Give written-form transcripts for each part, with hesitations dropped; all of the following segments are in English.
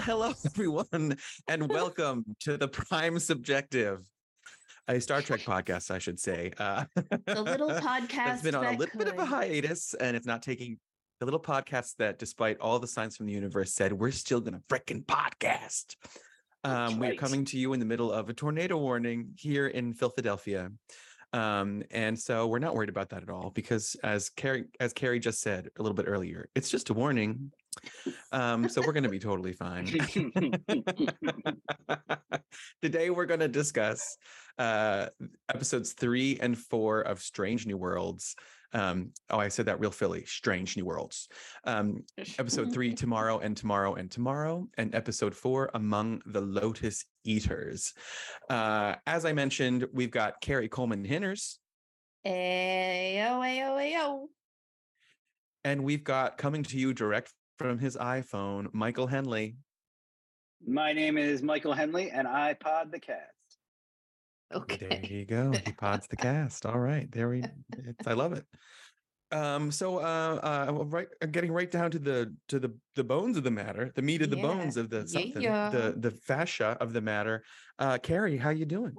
Well, hello, everyone, and welcome to the Prime Subjective, a Star Trek podcast, I should say. The little podcast it's been on a little bit of a hiatus, and it's not taking the little podcast that, despite all the signs from the universe, said we're still going to frickin' podcast. Right. We are coming to you in the middle of a tornado warning here in Philadelphia. And so we're not worried about that at all because as Carrie just said a little bit earlier, it's just a warning. So we're going to be totally fine. Today we're going to discuss episodes 3 and 4 of Strange New Worlds. Oh, I said that real Philly. Strange New Worlds. Episode 3, Tomorrow and Tomorrow and Tomorrow, and episode 4, Among the Lotus Eaters. As I mentioned, we've got Carrie Coleman Hinners. Ayo, ayo, ayo. And we've got, coming to you direct from his iPhone, Michael Henley. My name is Michael Henley, and I pod the cast. Okay. There you go. He pods the cast. All right. I love it. Getting right down to the bones of the matter, the meat of the bones of the something, the fascia of the matter. Carrie, how you doing?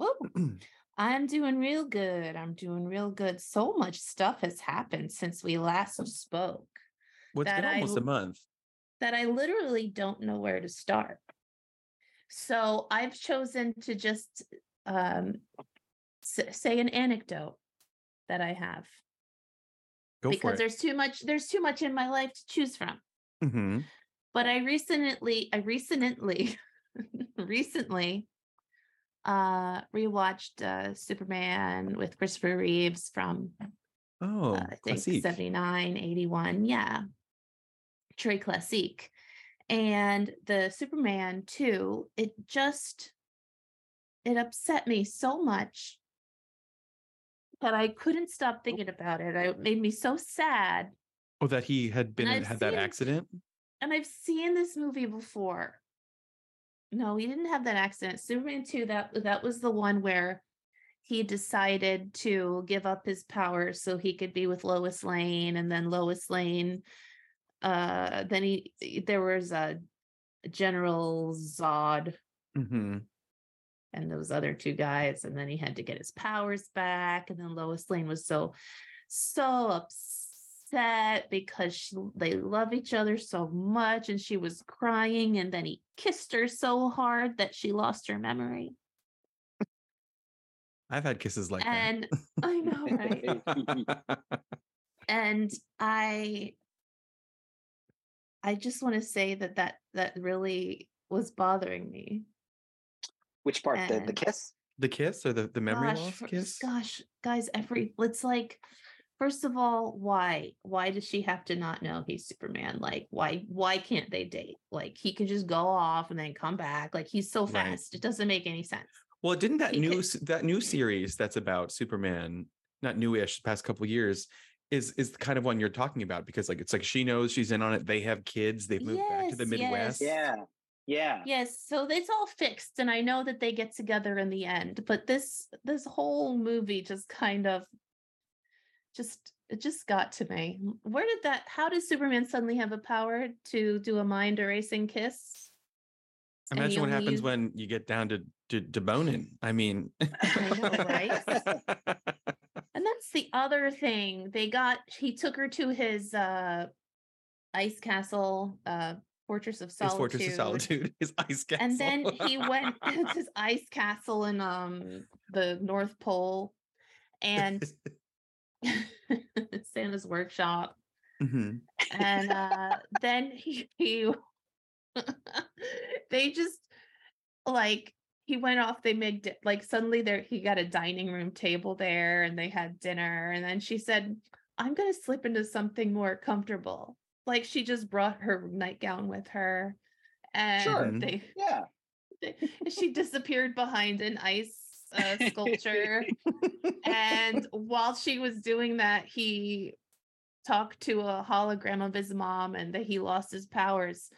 I'm doing real good. So much stuff has happened since we last spoke. Well, it's been almost a month. That I literally don't know where to start. So I've chosen to just say an anecdote that I have. Go because there's too much in my life to choose from. Mm-hmm. But I recently rewatched Superman with Christopher Reeves from I think classique. 79, 81. Yeah. Très classique. And the Superman 2, it upset me so much that I couldn't stop thinking about it. It made me so sad. Oh, that he had that accident? And I've seen this movie before. No, he didn't have that accident. Superman 2, that was the one where he decided to give up his powers so he could be with Lois Lane, and then Lois Lane. There was a General Zod, mm-hmm. and those other two guys, and then he had to get his powers back, and then Lois Lane was so upset because they love each other so much, and she was crying, and then he kissed her so hard that she lost her memory. I've had kisses like that. And I know, right? And I just want to say that really was bothering me. Which part? The kiss? The kiss or the memory loss kiss? Gosh, guys, it's like, first of all, why? Why does she have to not know he's Superman? Like, why can't they date? Like, he could just go off and then come back. Like, he's so fast. Right. It doesn't make any sense. Well, didn't that new series that's about Superman, not newish, past couple of years, is the kind of one you're talking about? Because like it's like she knows she's in on it. They have kids. They've moved back to the Midwest. Yes. Yeah, yeah, yes. So it's all fixed, and I know that they get together in the end. But this whole movie just kind of just got to me. Where did that? How did Superman suddenly have a power to do a mind erasing kiss? Imagine what happens when you get down to boning. I mean, I know, right? And that's the other thing. He took her to his ice castle, Fortress of Solitude. His Fortress of Solitude, his ice castle. And then he went to his ice castle in the North Pole and Santa's workshop. Mm-hmm. And then he they just like he went off. They made like suddenly he got a dining room table there, and they had dinner. And then she said, "I'm going to slip into something more comfortable." Like she just brought her nightgown with her, and she disappeared behind an ice sculpture. And while she was doing that, he talked to a hologram of his mom, and that he lost his powers.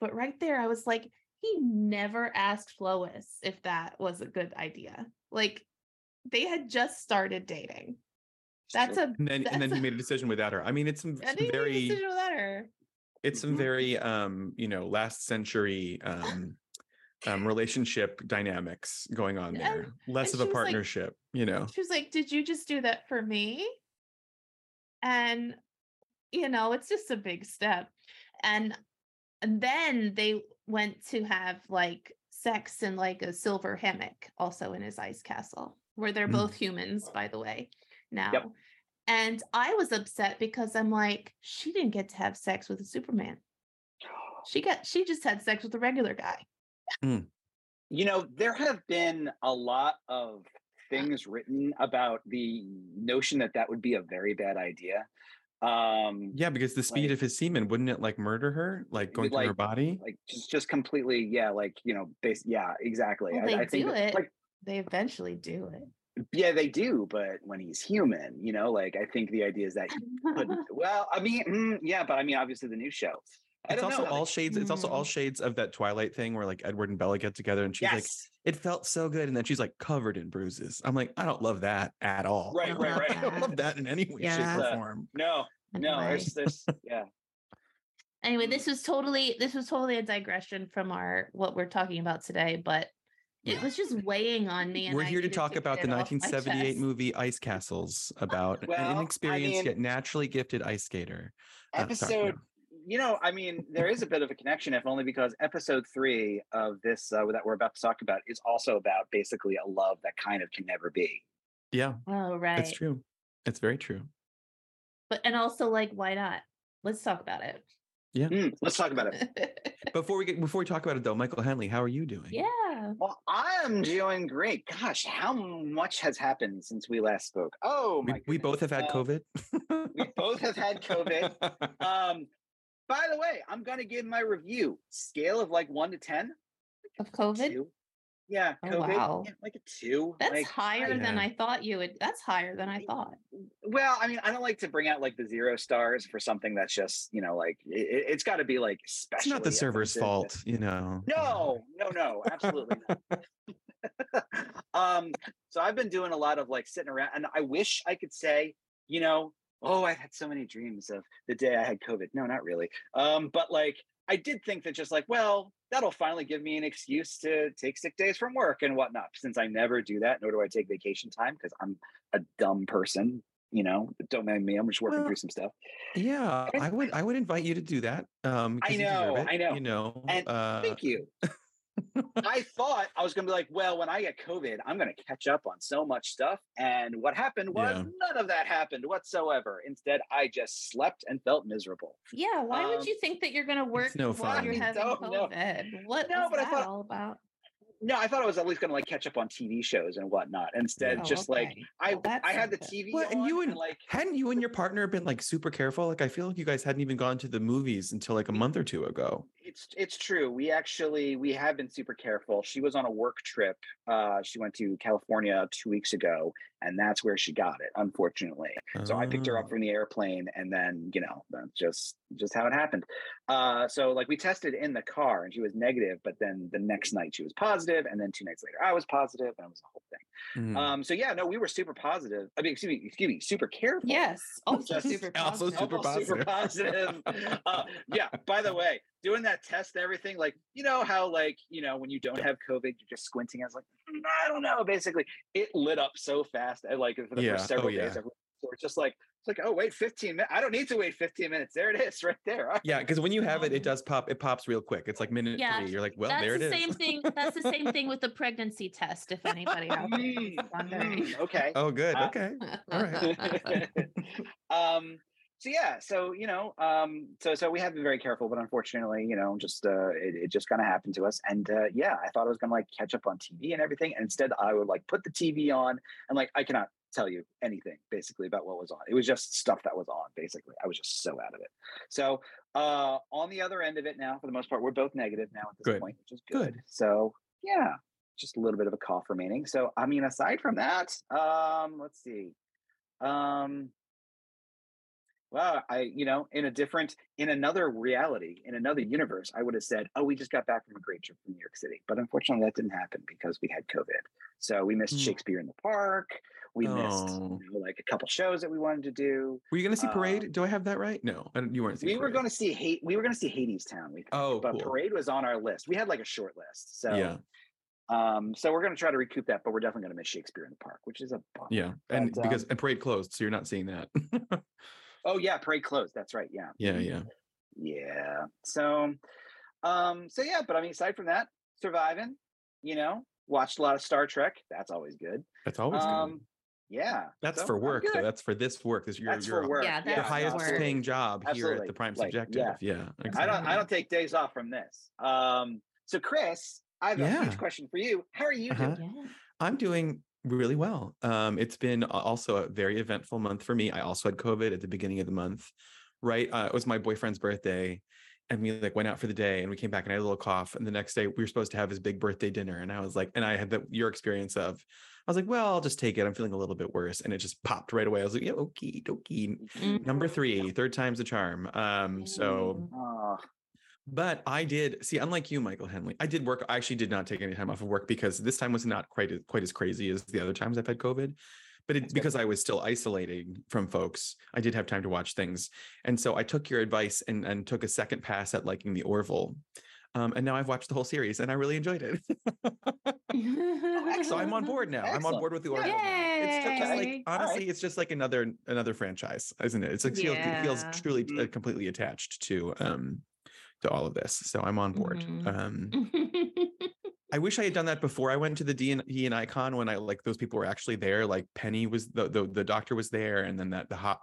But right there, I was like, he never asked Lois if that was a good idea. Like, they had just started dating. That's a. And then he made a decision without her. I mean, it's very. It's some very, last century relationship dynamics going on there. Less of a partnership, like, you know. She was like, did you just do that for me? And, you know, it's just a big step. And then they went to have like sex in like a silver hammock also in his ice castle, where they're both humans, by the way, now. Yep. And I was upset because I'm like, she didn't get to have sex with a Superman. She just had sex with a regular guy. Mm. You know, there have been a lot of things written about the notion that would be a very bad idea. Because the speed of his semen, wouldn't it like murder her, like going through her body, like just completely, exactly. Well, they eventually do it. Yeah, they do, but when he's human, you know, like I think the idea is that he couldn't. Well, I mean, but I mean, obviously the new show. It's also all shades of that Twilight thing where like Edward and Bella get together and she's like, it felt so good, and then she's like covered in bruises. I'm like, I don't love that at all. Right. I don't love that in any way, shape, or form. No. Anyway. Anyway, this was totally a digression from what we're talking about today, but it was just weighing on me. We're here to talk about the 1978 movie Ice Castles, about an inexperienced yet naturally gifted ice skater. There is a bit of a connection, if only because episode 3 of this that we're about to talk about is also about basically a love that kind of can never be. Yeah. Oh, right. It's true. It's very true. And also, like, why not? Let's talk about it. Yeah. Let's talk about it. Before we talk about it, though, Michael Henley, how are you doing? Yeah. Well, I am doing great. Gosh, how much has happened since we last spoke? Oh, my goodness. We both have had COVID. By the way, I'm going to give my review. Scale of like 1 to 10. Of COVID? 2. Yeah. COVID. Oh, wow. Yeah, like a 2. That's like, higher than I thought you would. That's higher than I thought. Well, I mean, I don't like to bring out like the 0 stars for something that's just, you know, like it's got to be like special. It's not the server's fault, you know. No, absolutely not. So I've been doing a lot of like sitting around, and I wish I could say, you know, oh, I've had so many dreams of the day I had COVID. No, not really. But like, I did think that just like, well, that'll finally give me an excuse to take sick days from work and whatnot, since I never do that, nor do I take vacation time because I'm a dumb person, you know, don't mind me. I'm just working through some stuff. Yeah, I would invite you to do that. I know. You know, and thank you. I thought I was going to be like, well, when I get COVID, I'm going to catch up on so much stuff. And what happened was none of that happened whatsoever. Instead, I just slept and felt miserable. Yeah. Why would you think that you're going to work while you're having COVID? No. What is that all about? No, I thought I was at least going to like catch up on TV shows and whatnot. Instead, I had the TV on. And hadn't you and your partner been like super careful? Like, I feel like you guys hadn't even gone to the movies until like a month or two ago. It's true. We have been super careful. She was on a work trip. She went to California 2 weeks ago, and that's where she got it, unfortunately. So I picked her up from the airplane, and then, you know, that's just how it happened. So like we tested in the car, and she was negative, but then the next night she was positive, and then 2 nights later I was positive, and it was the whole thing. We were super positive. I mean, excuse me, super careful. Yes, super positive. Yeah. By the way, doing that test and everything, like, you know how, like, you know, when you don't have COVID, you're just squinting. I was like, I don't know. Basically, it lit up so fast. And like for the first several days, we're just like, it's like, oh, wait, 15 minutes. I don't need to wait 15 minutes. There it is, right there. Right. Yeah, because when you have it, it does pop. It pops real quick. It's like minute 3. You're like, well, there it is. That's the same thing with the pregnancy test. If anybody out there is wondering. Okay. Oh, good. Okay. All right. So we have been very careful, but unfortunately, you know, just it just kind of happened to us. And I thought I was going to like catch up on TV and everything, and instead I would like put the TV on, and like I cannot tell you anything basically about what was on. It was just stuff that was on. Basically, I was just so out of it. So on the other end of it now, for the most part, we're both negative now at this point, which is good. So yeah, just a little bit of a cough remaining. So I mean, aside from that, let's see. Well, in another reality, in another universe, I would have said, oh, we just got back from a great trip from New York City. But unfortunately, that didn't happen because we had COVID. So we missed Shakespeare in the Park. we missed, you know, like a couple shows that we wanted to do. Were you going to see Parade? Do I have that right? No, you weren't. We were going to see Hades Town. We think. Oh, but cool. Parade was on our list. We had like a short list, so yeah. So we're going to try to recoup that, but we're definitely going to miss Shakespeare in the Park, which is a bummer. Yeah, and because Parade closed, so you're not seeing that. Oh yeah, Parade closed. That's right. Yeah. Yeah. Yeah. Yeah. So yeah, but I mean, aside from that, surviving. You know, watched a lot of Star Trek. That's always good. That's always good. Yeah. That's so, for work, though. That's for this work. This your yeah, your highest paying job here at the Prime Subjective. Like, yeah. Yeah, exactly. I don't take days off from this. So Chris, I have a huge question for you. How are you doing? Yeah. I'm doing really well. It's been also a very eventful month for me. I also had COVID at the beginning of the month, right? It was my boyfriend's birthday. And we like went out for the day and we came back and I had a little cough. And the next day we were supposed to have his big birthday dinner. And I was like, and I had your experience of, I was like, well, I'll just take it. I'm feeling a little bit worse. And it just popped right away. I was like, yeah, okie dokie. Mm-hmm. Number 3, third time's a charm. But I did see, unlike you, Michael Henley, I did work. I actually did not take any time off of work because this time was not quite as crazy as the other times I've had COVID. But because I was still isolating from folks, I did have time to watch things. And so I took your advice and took a second pass at liking The Orville. And now I've watched the whole series and I really enjoyed it. So I'm on board now. Excellent. I'm on board with The Orville. It's just like, honestly, it's just like another franchise, isn't it? It's like it feels truly completely attached to all of this. So I'm on board. Mm-hmm. I wish I had done that before I went to the D&E and Icon when I like those people were actually there. Like Penny was the doctor was there, and then that the hot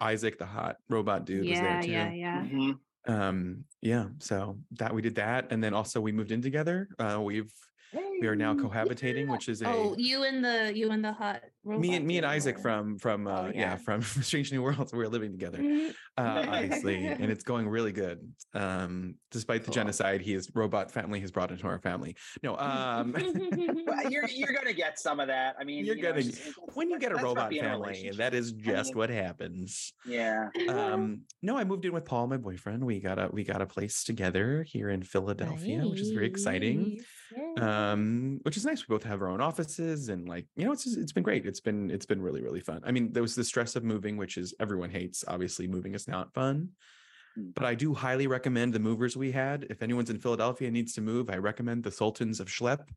robot dude was there too. Yeah. Mm-hmm. So that we did that, and then also we moved in together. We are now cohabitating, which is you and the hot robot. Me and Isaac from Strange New Worlds. We're living together, obviously, and it's going really good. Despite the genocide, his robot family has brought into our family. No, well, you're gonna get some of that. I mean, when you get a robot family, that is just what happens. Yeah. No, I moved in with Paul, my boyfriend. We got a place together here in Philadelphia, which is very exciting. Yay. Which is nice. We both have our own offices and like, you know, it's been great. It's been really, really fun. I mean, there was the stress of moving, which is everyone hates. Obviously moving is not fun, but I do highly recommend the movers we had. If anyone's in Philadelphia and needs to move, I recommend the Sultans of Schlepp.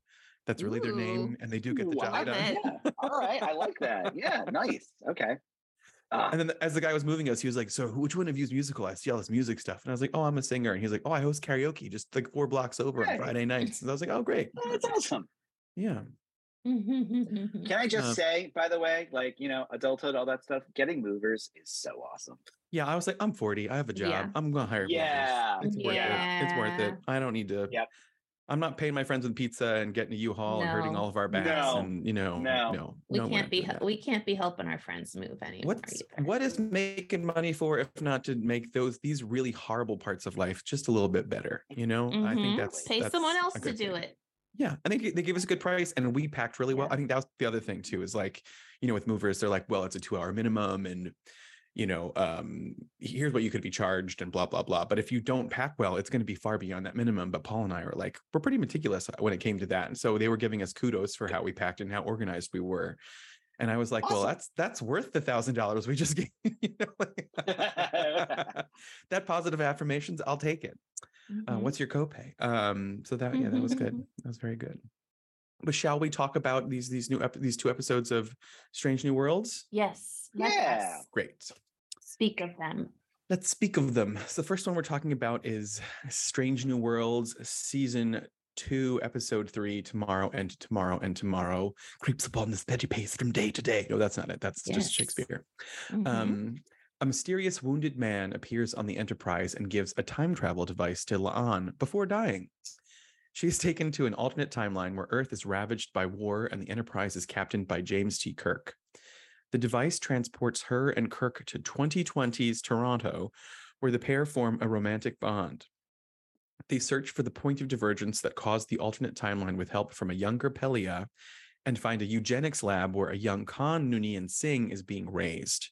That's really their name. And they do get the job done. Yeah. All right. I like that. Yeah. Nice. Okay. And then as the guy was moving us, he was like, so which one of you is musical? I see all this music stuff. And I was like, oh, I'm a singer. And he's like, oh, I host karaoke just like 4 blocks over on Friday nights. And I was like, oh, great. That's awesome. Yeah. Can I just say, by the way, like, you know, adulthood, all that stuff, getting movers is so awesome. Yeah. I was like, I'm 40. I have a job. Yeah. I'm going to hire movers. It's worth it. It's worth it. I don't need to. Yep. I'm not paying my friends with pizza and getting a U-Haul and hurting all of our backs. We can't be helping our friends move anymore. What is making money for, if not to make these really horrible parts of life just a little bit better? You know, mm-hmm. I think that's someone else to do it. Yeah, and they gave us a good price, and we packed really well. I think that was the other thing too. Is like, you know, with movers, they're like, well, it's a 2-hour minimum, and you know, here's what you could be charged and blah, blah, blah. But if you don't pack well, it's going to be far beyond that minimum. But Paul and I are like, we're pretty meticulous when it came to that. And so they were giving us kudos for how we packed and how organized we were. And I was like, awesome. Well, that's worth the $1,000 we just gave. You know? That positive affirmations, I'll take it. Mm-hmm. What's your copay? So that, that was good. That was very good. But shall we talk about these 2 episodes of Strange New Worlds? Yes. Yeah. Great. Speak of them. Let's speak of them. So the first one we're talking about is Strange New Worlds season 2, episode 3, Tomorrow and Tomorrow and Tomorrow Creeps Upon This Veggie Paste from Day to Day. No, that's not it. That's just Shakespeare. Mm-hmm. A mysterious wounded man appears on the Enterprise and gives a time travel device to La'an before dying. She is taken to an alternate timeline where Earth is ravaged by war and the Enterprise is captained by James T. Kirk. The device transports her and Kirk to 2020's Toronto, where the pair form a romantic bond. They search for the point of divergence that caused the alternate timeline with help from a younger Pelia and find a eugenics lab where a young Khan Noonien Singh is being raised.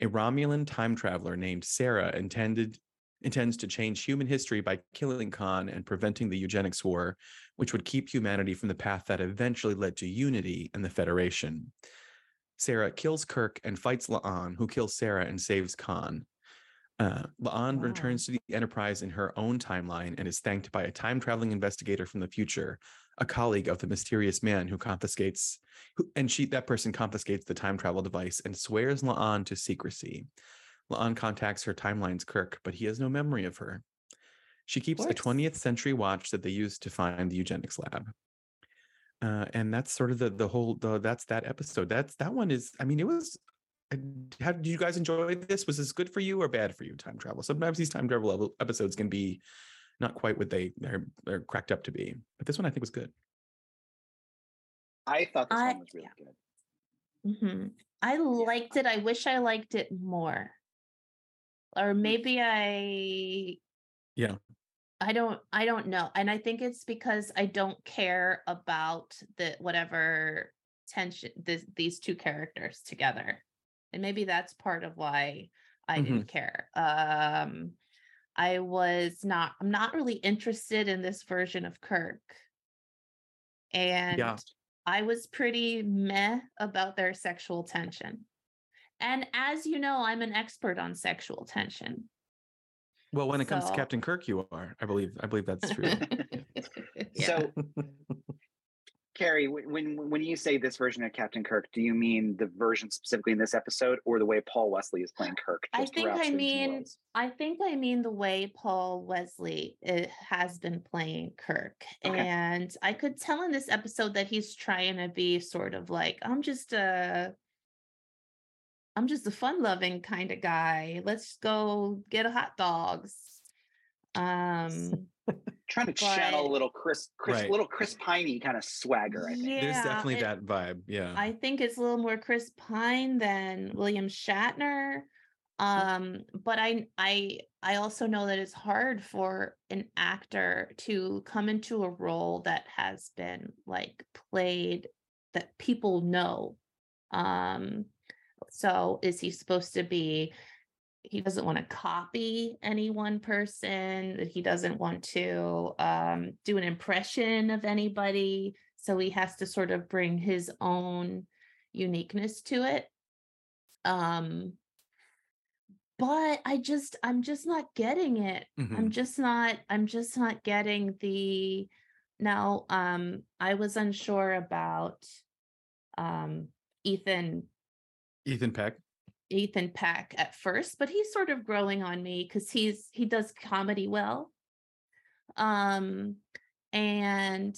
A Romulan time traveler named Sarah intends to change human history by killing Khan and preventing the eugenics war, which would keep humanity from the path that eventually led to unity and the Federation. Sarah kills Kirk and fights La'an, who kills Sarah and saves Khan. La'an returns to the Enterprise in her own timeline and is thanked by a time-traveling investigator from the future, a colleague of the mysterious man who confiscates... that person confiscates the time travel device and swears La'an to secrecy. La'an contacts her timeline's Kirk, but he has no memory of her. She keeps a 20th century watch that they used to find the eugenics lab. And that's sort of the whole that's that episode. How did you guys enjoy this? Was this good for you or bad for you, time travel? Sometimes these time travel episodes can be not quite what they're cracked up to be. But this one I think was good. I thought this one was really good. Mm-hmm. I liked it. I wish I liked it more. Or maybe I don't know. And I think it's because I don't care about the whatever tension these two characters together. And maybe that's part of why I didn't care. I'm not really interested in this version of Kirk. And I was pretty meh about their sexual tension. And as you know, I'm an expert on sexual tension. Well, when it comes to Captain Kirk, you are. I believe that's true. So, Carrie, when you say this version of Captain Kirk, do you mean the version specifically in this episode, or the way Paul Wesley is playing Kirk? I think I mean the way Paul Wesley has been playing Kirk, and I could tell in this episode that he's trying to be sort of like, I'm just a fun-loving kind of guy. Let's go get hot dogs. Trying to channel a little Chris Piney kind of swagger, I think. Yeah, there's definitely that vibe, yeah. I think it's a little more Chris Pine than William Shatner. But I also know that it's hard for an actor to come into a role that has been like played that people know. So is he supposed to be, he doesn't want to copy any one person. He doesn't want to do an impression of anybody. So he has to sort of bring his own uniqueness to it. But I'm just not getting it. Mm-hmm. I'm just not getting the, now I was unsure about Ethan Peck at first, but he's sort of growing on me because he does comedy well. And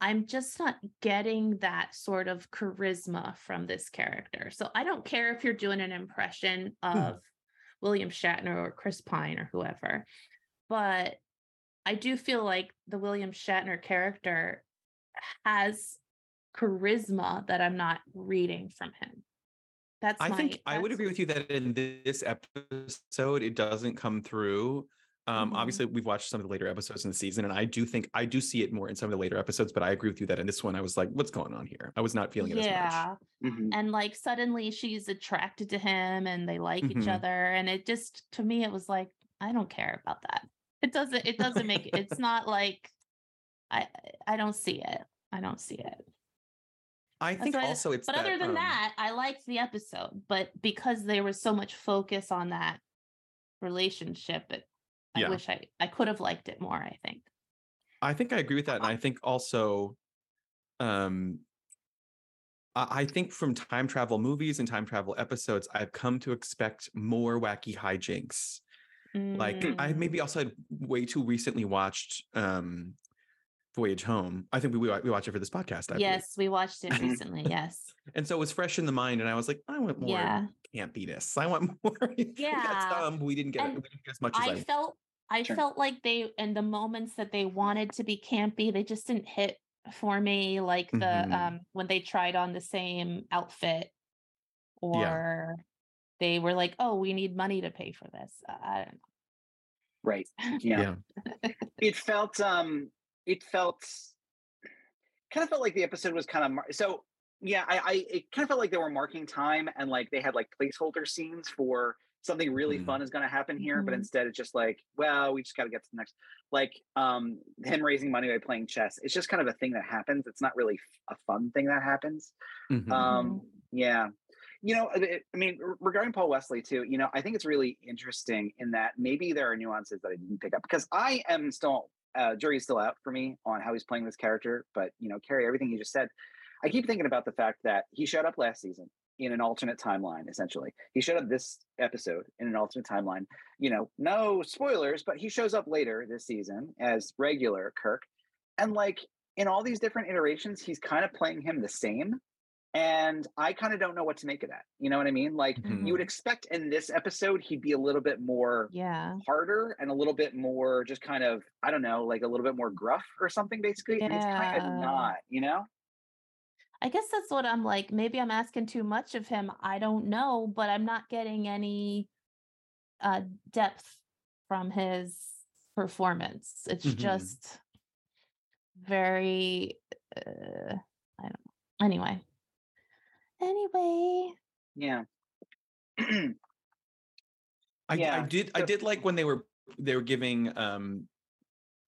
I'm just not getting that sort of charisma from this character. So I don't care if you're doing an impression of William Shatner or Chris Pine or whoever, but I do feel like the William Shatner character has charisma that I'm not reading from him. I would agree with you that in this episode, it doesn't come through. Obviously, we've watched some of the later episodes in the season, and I do see it more in some of the later episodes, but I agree with you that in this one, I was like, what's going on here? I was not feeling it as much. Mm-hmm. And like suddenly she's attracted to him and they like each other. And it just, to me, it was like, I don't care about that. It doesn't make it. It's not like, I don't see it. I think also it's. But other than that, I liked the episode. But because there was so much focus on that relationship, I wish I could have liked it more. I think I agree with that, and I think also, I think from time travel movies and time travel episodes, I've come to expect more wacky hijinks. Like I maybe also had way too recently watched. Voyage Home. I think we watched it for this podcast. We watched it recently. Yes. And so it was fresh in the mind, and I was like, I want more campiness. I want more. We didn't get it. We didn't get as much as I felt. I felt like they, and the moments that they wanted to be campy, they just didn't hit for me. Like the when they tried on the same outfit, or they were like, "Oh, we need money to pay for this." I don't know. Right. Yeah. It felt. It kind of felt like the episode was kind of it kind of felt like they were marking time, and like they had like placeholder scenes for something really fun is going to happen here, but instead it's just like, well, we just got to get to the next, like him raising money by playing chess. It's just kind of a thing that happens. It's not really a fun thing that happens. You know, I mean, regarding Paul Wesley too, you know, I think it's really interesting in that maybe there are nuances that I didn't pick up, because I am still, jury's still out for me on how he's playing this character. But, you know, Carrie, everything you just said, I keep thinking about the fact that he showed up last season in an alternate timeline, essentially. He showed up this episode in an alternate timeline. You know, no spoilers, but he shows up later this season as regular Kirk. And like in all these different iterations, he's kind of playing him the same. And I kind of don't know what to make of that. You know what I mean? Like you would expect in this episode, he'd be a little bit more harder and a little bit more just kind of, I don't know, like a little bit more gruff or something, basically. Yeah. And he's kind of not, you know? I guess that's what I'm like. Maybe I'm asking too much of him. I don't know, but I'm not getting any depth from his performance. It's just very, I don't know. Anyway. Yeah. I did like when they were giving,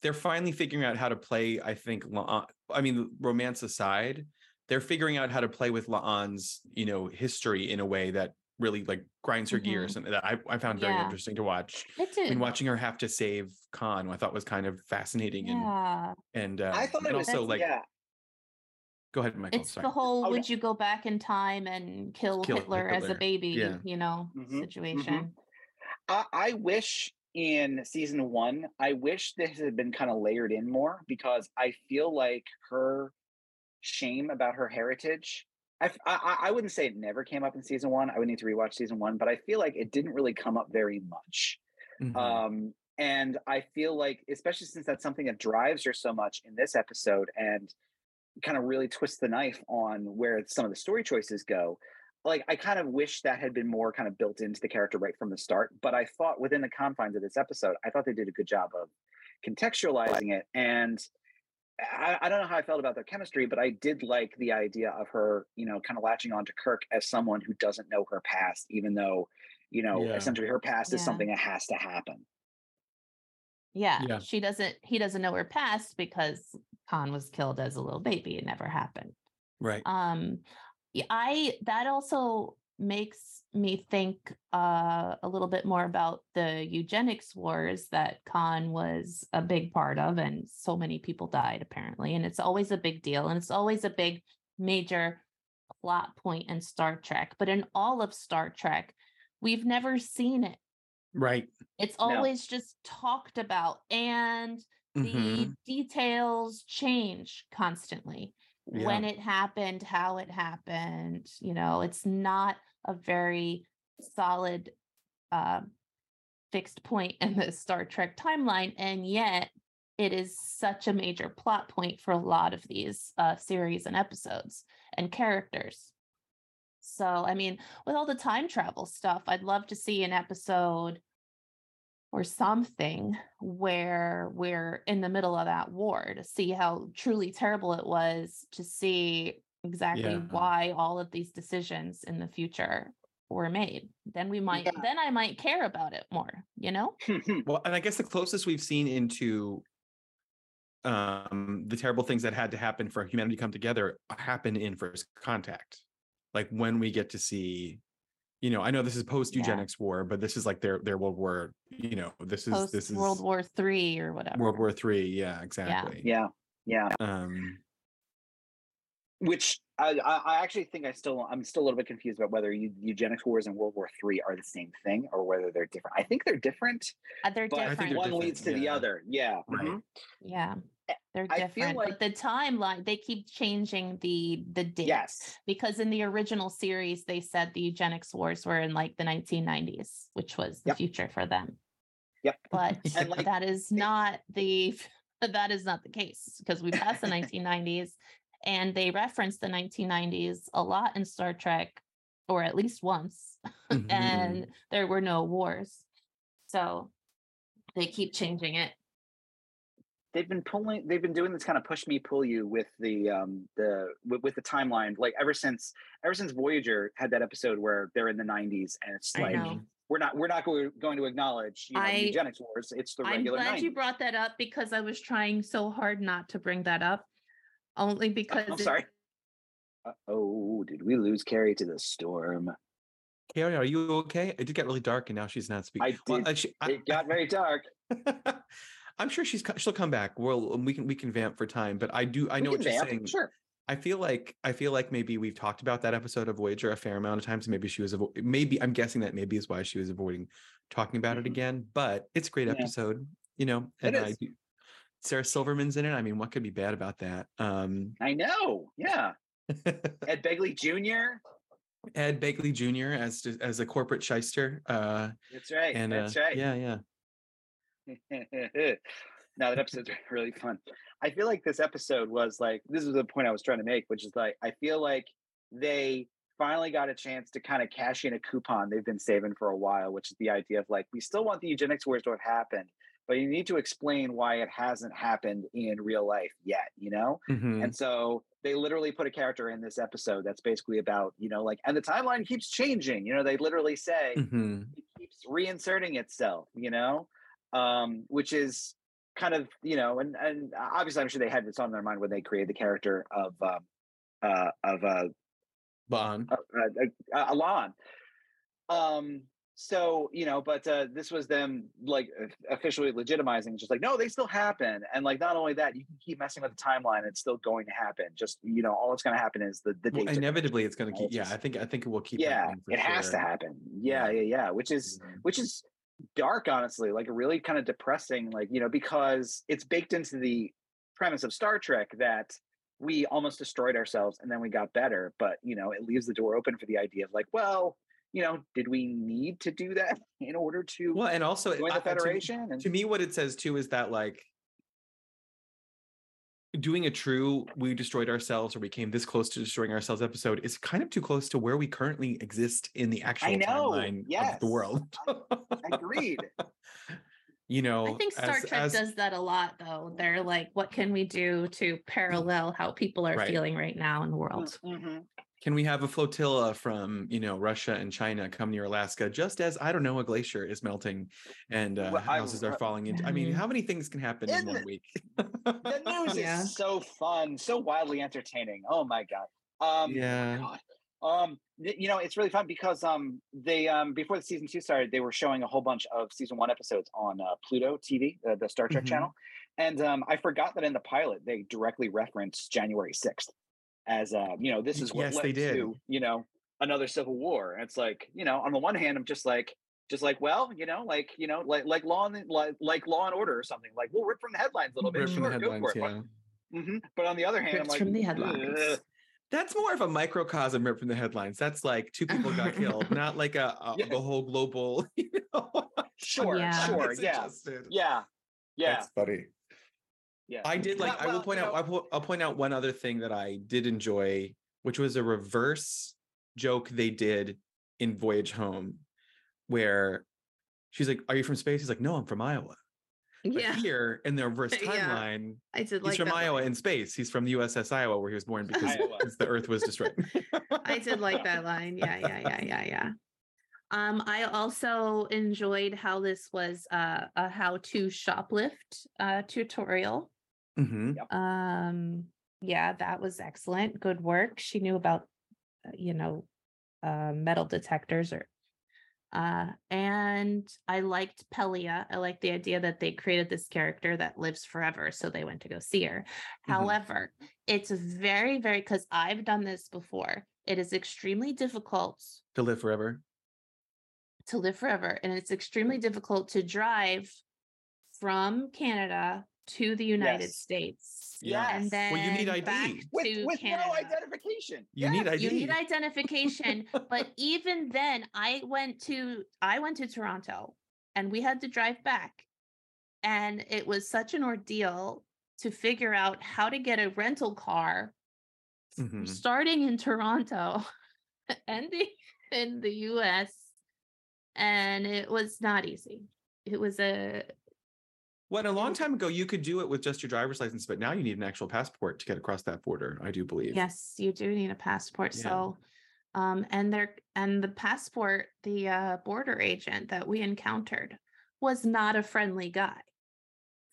they're finally figuring out how to play, I think, La'an, I mean, romance aside, they're figuring out how to play with La'an's, you know, history in a way that really like grinds her gears, and that I found very interesting to watch. I mean, watching her have to save Khan, I thought was kind of fascinating. Yeah. And I thought it was also like, go ahead, Michael. It's the whole would you go back in time and kill Hitler as a baby, you know, situation. I wish in season one, I wish this had been kind of layered in more, because I feel like her shame about her heritage, I wouldn't say it never came up in season one. I would need to rewatch season one, but I feel like it didn't really come up very much. And I feel like, especially since that's something that drives her so much in this episode, and kind of really twist the knife on where some of the story choices go. Like, I kind of wish that had been more kind of built into the character right from the start, but I thought within the confines of this episode, I thought they did a good job of contextualizing it. And I don't know how I felt about their chemistry, but I did like the idea of her, you know, kind of latching on to Kirk as someone who doesn't know her past, even though, you know, essentially her past is something that has to happen. Yeah. He doesn't know her past because Khan was killed as a little baby. It never happened. Right. That also makes me think a little bit more about the eugenics wars that Khan was a big part of, and so many people died apparently. And it's always a big deal, and it's always a big major plot point in Star Trek. But in all of Star Trek, we've never seen it. Right. It's always just talked about, and the details change constantly. Yeah. When it happened, how it happened, you know, it's not a very solid fixed point in the Star Trek timeline. And yet it is such a major plot point for a lot of these series and episodes and characters. So, I mean, with all the time travel stuff, I'd love to see an episode or something where we're in the middle of that war to see how truly terrible it was, to see exactly why all of these decisions in the future were made. Then we might, then I might care about it more, you know? Well, and I guess the closest we've seen into the terrible things that had to happen for humanity to come together happen in First Contact. Like when we get to see, you know, I know this is post eugenics war, but this is like their World War, you know, this is World War III or whatever. World War III. Yeah, exactly. Yeah. Which I actually think I'm still a little bit confused about whether eugenics wars and World War III are the same thing or whether they're different. I think they're different. Leads to the other. Yeah. Right. Yeah. They're different, like, but the timeline, they keep changing the date. Yes. Because in the original series, they said the eugenics wars were in like the 1990s, which was the future for them. Yep. But like, that is not the case, because we passed the 1990s, and they referenced the 1990s a lot in Star Trek, or at least once, and there were no wars. So they keep changing it. They've been doing this kind of push me, pull you with the timeline, like ever since Voyager had that episode where they're in the 90s, and it's like we're not going to acknowledge, you know, eugenics wars. It's the regular. I'm glad 90s. You brought that up, because I was trying so hard not to bring that up, only because. Sorry. Oh, did we lose Carrie to the storm? Carrie, are you okay? It did get really dark, and now she's not speaking. It got very dark. I'm sure she'll come back. We can vamp for time, but I know what you're saying. Sure. I feel like maybe we've talked about that episode of Voyager a fair amount of times. Maybe she was I'm guessing that maybe is why she was avoiding talking about it again. But it's a great episode, And Sarah Silverman's in it. I mean, what could be bad about that? I know. Yeah. Ed Begley Jr. Ed Begley Jr. as a corporate shyster. That's right. And, that's right. Yeah. No, that episode's really fun. I feel like this episode was like, this is the point I was trying to make, which is like, I feel like they finally got a chance to kind of cash in a coupon they've been saving for a while, which is the idea of like, we still want the eugenics wars to have happened, but you need to explain why it hasn't happened in real life yet, Mm-hmm. And so they literally put a character in this episode that's basically about, and the timeline keeps changing. They literally say mm-hmm. it keeps reinserting itself, which is kind of, and obviously I'm sure they had this on their mind when they created the character of La'an. La'an. So, but this was them like officially legitimizing, just like, no, they still happen. And like, not only that, you can keep messing with the timeline. It's still going to happen. Just, all it's going to happen is the date. Well, inevitably it's going to keep. Yeah. I think it will keep. Yeah. It has to happen. Yeah. Which is dark, honestly, like really kind of depressing, like, because it's baked into the premise of Star Trek that we almost destroyed ourselves and then we got better. But, it leaves the door open for the idea of like, well, did we need to do that in order to join the Federation? To me, what it says too is that like doing a true we destroyed ourselves or we came this close to destroying ourselves episode is kind of too close to where we currently exist in the actual timeline of the world. Agreed. I think Star Trek does that a lot though. They're like, what can we do to parallel how people are feeling right now in the world? Mm-hmm. Can we have a flotilla from, Russia and China come near Alaska just as, I don't know, a glacier is melting and houses are falling into? I mean, how many things can happen in one week? The news is so fun, so wildly entertaining. Oh, my God. It's really fun because they before the season 2 started, they were showing a whole bunch of season 1 episodes on Pluto TV, the Star Trek channel. And I forgot that in the pilot, they directly referenced January 6th. As this is what led to another civil war. And it's like on the one hand, I'm just like well, like Law and Order or something. Like we'll rip from the headlines a little bit. Sure, go for it. Yeah. But on the other hand, I'm like, that's more of a microcosm rip from the headlines. That's like 2 people got killed, not like the whole global. Sure, yeah. That's funny. Yeah, I did like. Well, I'll point out one other thing that I did enjoy, which was a reverse joke they did in Voyage Home, where she's like, "Are you from space?" He's like, "No, I'm from Iowa." But here in the reverse timeline, I did like he's from Iowa in space. He's from the USS Iowa, where he was born because the Earth was destroyed. I did like that line. Yeah. I also enjoyed how this was a how-to shoplift tutorial. Mm-hmm. Yep. That was excellent. Good work. She knew about, metal detectors and I liked Pelia. I liked the idea that they created this character that lives forever. So they went to go see her. Mm-hmm. However, it's very, very, because I've done this before. It is extremely difficult to live forever. And it's extremely difficult to drive from Canada to the United States. Yes. And then you need ID. With no identification. You need identification. But even then, I went to Toronto and we had to drive back. And it was such an ordeal to figure out how to get a rental car starting in Toronto, ending in the US. And it was not easy. It was a long time ago, you could do it with just your driver's license, but now you need an actual passport to get across that border, I do believe. Yes, you do need a passport. Yeah. So, and the passport, the border agent that we encountered was not a friendly guy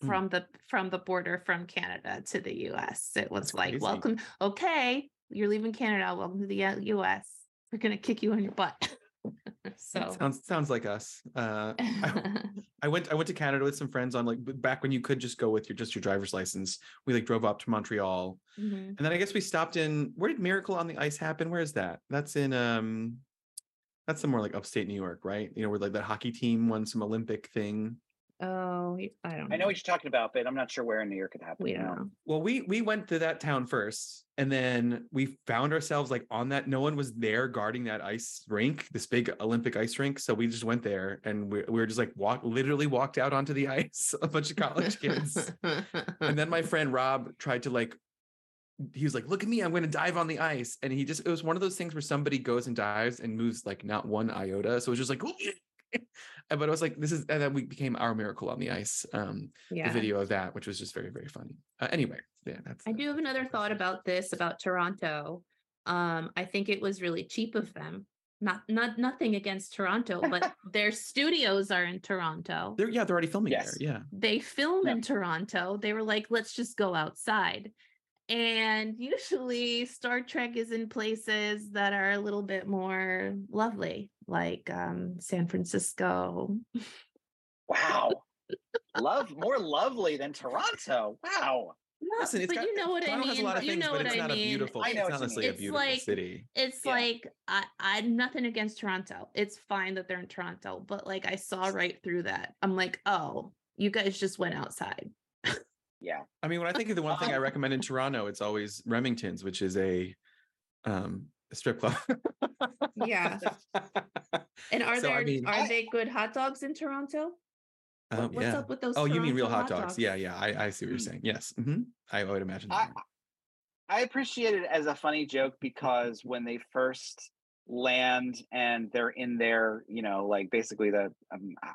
from the border from Canada to the U.S. It was like, crazy. Welcome. Okay, you're leaving Canada. Welcome to the U.S. We're going to kick you in your butt. So it sounds like us. I went to Canada with some friends on, like, back when you could just go with your driver's license. We like drove up to Montreal, and then I guess we stopped in, where did Miracle on the Ice happen? Where is that? That's in that's somewhere like upstate New York, right? You know, where like the hockey team won some Olympic thing. Oh, I don't know. I know what you're talking about, but I'm not sure where in New York it happened. Yeah. Well, we went to that town first, and then we found ourselves like on that. No one was there guarding that ice rink, this big Olympic ice rink. So we just went there, and we were just like literally walked out onto the ice, a bunch of college kids. And then my friend Rob tried to like, he was like, look at me, I'm going to dive on the ice. And he just, it was one of those things where somebody goes and dives and moves like not one iota. So it was just like, ooh. But I was like, this is, and then we became our Miracle on the Ice, the video of that, which was just very, very funny. Anyway, yeah, that's. I do have another thought about this, about Toronto. I think it was really cheap of them. Nothing against Toronto, but their studios are in Toronto. They're already filming there. Yeah, they film in Toronto. They were like, let's just go outside. And usually Star Trek is in places that are a little bit more lovely, like San Francisco. Wow. More lovely than Toronto. Wow. No, listen, it's but got, you know what I mean. You know what I mean. It's honestly a beautiful city. It's like, I'm nothing against Toronto. It's fine that they're in Toronto, but like I saw right through that. I'm like, oh, you guys just went outside. Yeah. I mean, when I think of the one thing I recommend in Toronto, it's always Remington's, which is a strip club. Yeah. And are they good hot dogs in Toronto? What's up with those? Oh, Toronto, you mean real hot dogs? Yeah. Yeah. I see what you're saying. Yes. Mm-hmm. I would imagine. I appreciate it as a funny joke because when they first land and they're in their, you know, like basically the,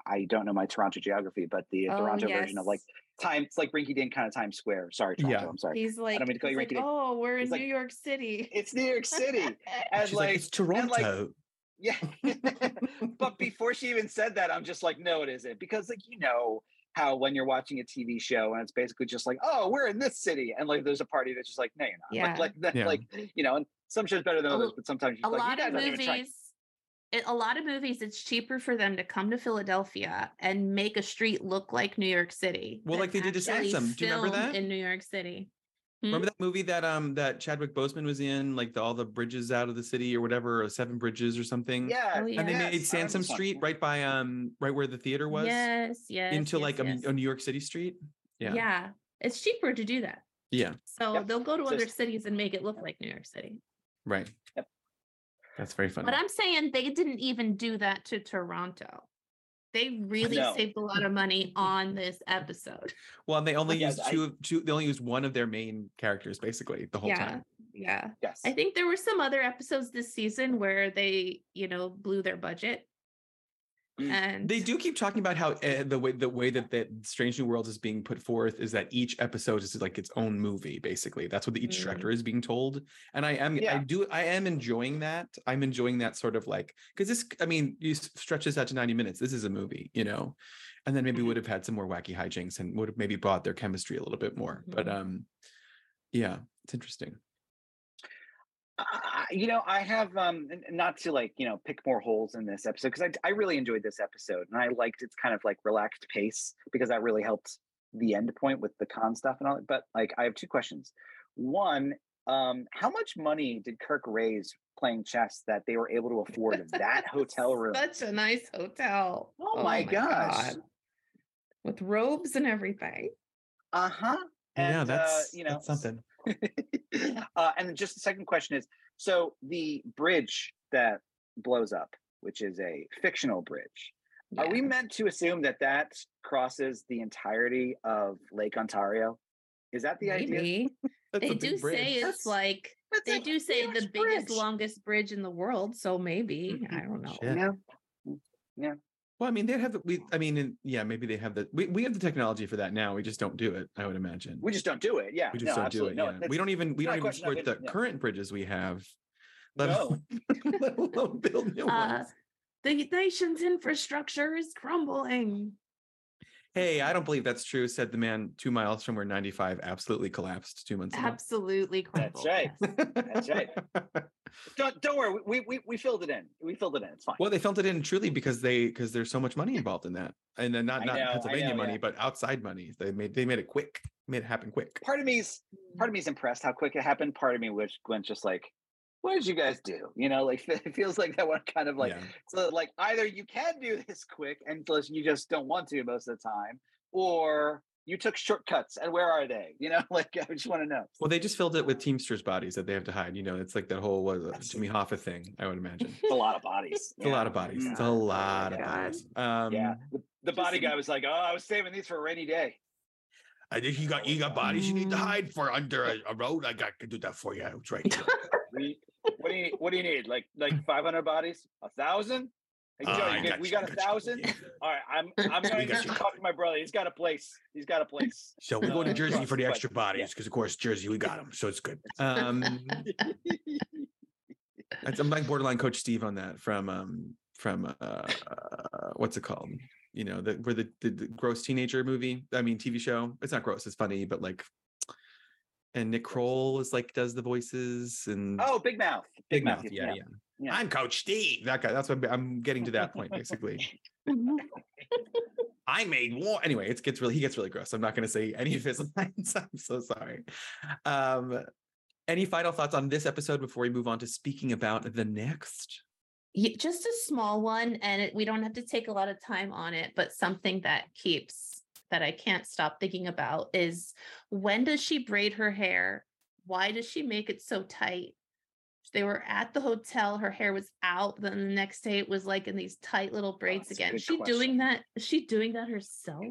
I don't know my Toronto geography, but the Toronto version of like, time, it's like Rinky Dink kind of Times Square. Sorry, Toronto, I'm sorry. He's like, I don't mean to call you Rinky Dink. Oh, we're in New York City. It's New York City. And like, it's Toronto. But before she even said that, I'm just like, no, it isn't. Because like, you know how when you're watching a TV show and it's basically just like, oh, we're in this city. And like, there's a party that's just like, no, you're not. Yeah. Like, you know, and some shows better than others, but sometimes you're like, you guys aren't even trying. A lot of movies, it's cheaper for them to come to Philadelphia and make a street look like New York City. Well, like they did to Sansom. Do you remember that? In New York City. Remember that movie that that Chadwick Boseman was in, like all the bridges out of the city or whatever, or Seven Bridges or something? Yeah. Oh, yeah. And they made Sansom Street right by right where the theater was. Yes. Into a New York City street. Yeah. Yeah. It's cheaper to do that. Yeah. So they'll go to other cities and make it look like New York City. Right. Yep. That's very funny. But I'm saying they didn't even do that to Toronto. They really saved a lot of money on this episode. Well, they only used two. They only used one of their main characters basically the whole time. Yeah. Yes. I think there were some other episodes this season where they, you know, blew their budget. And they do keep talking about how the way that Strange New Worlds is being put forth is that each episode is like its own movie. Basically, that's what each director is being told. And I am enjoying that. I'm enjoying that sort of like, because this, I mean, you stretch this out to 90 minutes. This is a movie, you know, and then maybe would have had some more wacky hijinks and would have maybe brought their chemistry a little bit more. But yeah, it's interesting. You know, I have not to like, you know, pick more holes in this episode because I really enjoyed this episode and I liked its kind of like relaxed pace because that really helped the end point with the con stuff and all that. But like, I have two questions. One, how much money did Kirk raise playing chess that they were able to afford that hotel room? Such a nice hotel. Oh my gosh. God. With robes and everything. Uh-huh. And, yeah, that's, you know, that's something. And just the second question is, so the bridge that blows up, which is a fictional bridge, are we meant to assume that crosses the entirety of Lake Ontario? Is that the idea? They do say it's like, they do say the biggest, longest bridge in the world. So maybe, I don't know. Yeah. Well, I mean, maybe they have we have the technology for that now. We just don't do it. I would imagine. We just don't do it. Yeah. We just don't do it. No, yeah. We don't even support the current bridges we have. Let alone build new ones. The nation's infrastructure is crumbling. Hey, I don't believe that's true, said the man 2 miles from where 95 absolutely collapsed 2 months ago. Absolutely crumbled. That's right. Don't worry. We filled it in. It's fine. Well, they filled it in truly because there's so much money involved in that. And then not Pennsylvania money, but outside money. They made it quick, made it happen quick. Part of me's impressed how quick it happened. Part of me which Gwen's just like, what did you guys do? You know, like it feels like that one kind of like, so like either you can do this quick and you just don't want to most of the time, or you took shortcuts and where are they? You know, like, I just want to know. Well, they just filled it with Teamsters bodies that they have to hide. You know, it's like that whole Jimmy Hoffa thing, I would imagine. It's a lot of bodies. It's a lot of bodies. It's a lot of bodies. The body guy was like, oh, I was saving these for a rainy day. I think you got bodies you need to hide for under a road. I got to do that for you. It's right here. What do you need? Like 500 bodies? 1,000? Hey, Joe, we got 1,000. Yeah. All right, I'm going to talk to my brother. He's got a place. So we're going to Jersey for the extra bodies because, of course, Jersey we got them, so it's good. I'm like borderline Coach Steve on that from what's it called? You know, the gross teenager movie. I mean, TV show. It's not gross. It's funny, but like. And Nick Kroll is like does the voices and Big Mouth. Big Mouth. Yeah. I'm Coach Steve. That guy. That's what I'm getting to that point, basically. I made war. Anyway, he gets really gross. I'm not going to say any of his lines. I'm so sorry. Any final thoughts on this episode before we move on to speaking about the next? Yeah, just a small one, and we don't have to take a lot of time on it. But something that I can't stop thinking about is, when does she braid her hair? Why does she make it so tight? They were at the hotel. Her hair was out. Then the next day it was like in these tight little braids again. Is she doing that herself?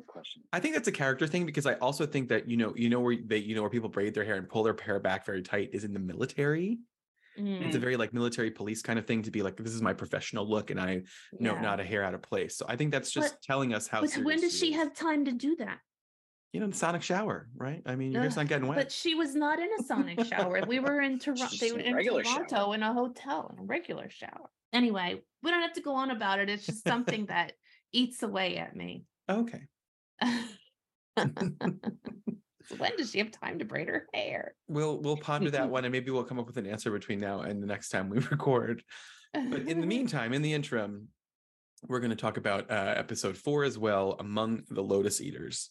I think that's a character thing, because I also think that, where people braid their hair and pull their hair back very tight is in the military. Mm. It's a very like military police kind of thing to be like, this is my professional look and I know not a hair out of place. So I think that's just telling us how. But when does she have time to do that? You know, in the sonic shower, right? I mean, you're just not getting wet. But she was not in a sonic shower. We were in Toronto. They were in Toronto in a hotel, in a regular shower. Anyway, we don't have to go on about it. It's just something that eats away at me. Okay. When does she have time to braid her hair? We'll ponder that one, and maybe we'll come up with an answer between now and the next time we record. But in the meantime, in the interim, we're going to talk about episode 4 as well, Among the Lotus Eaters.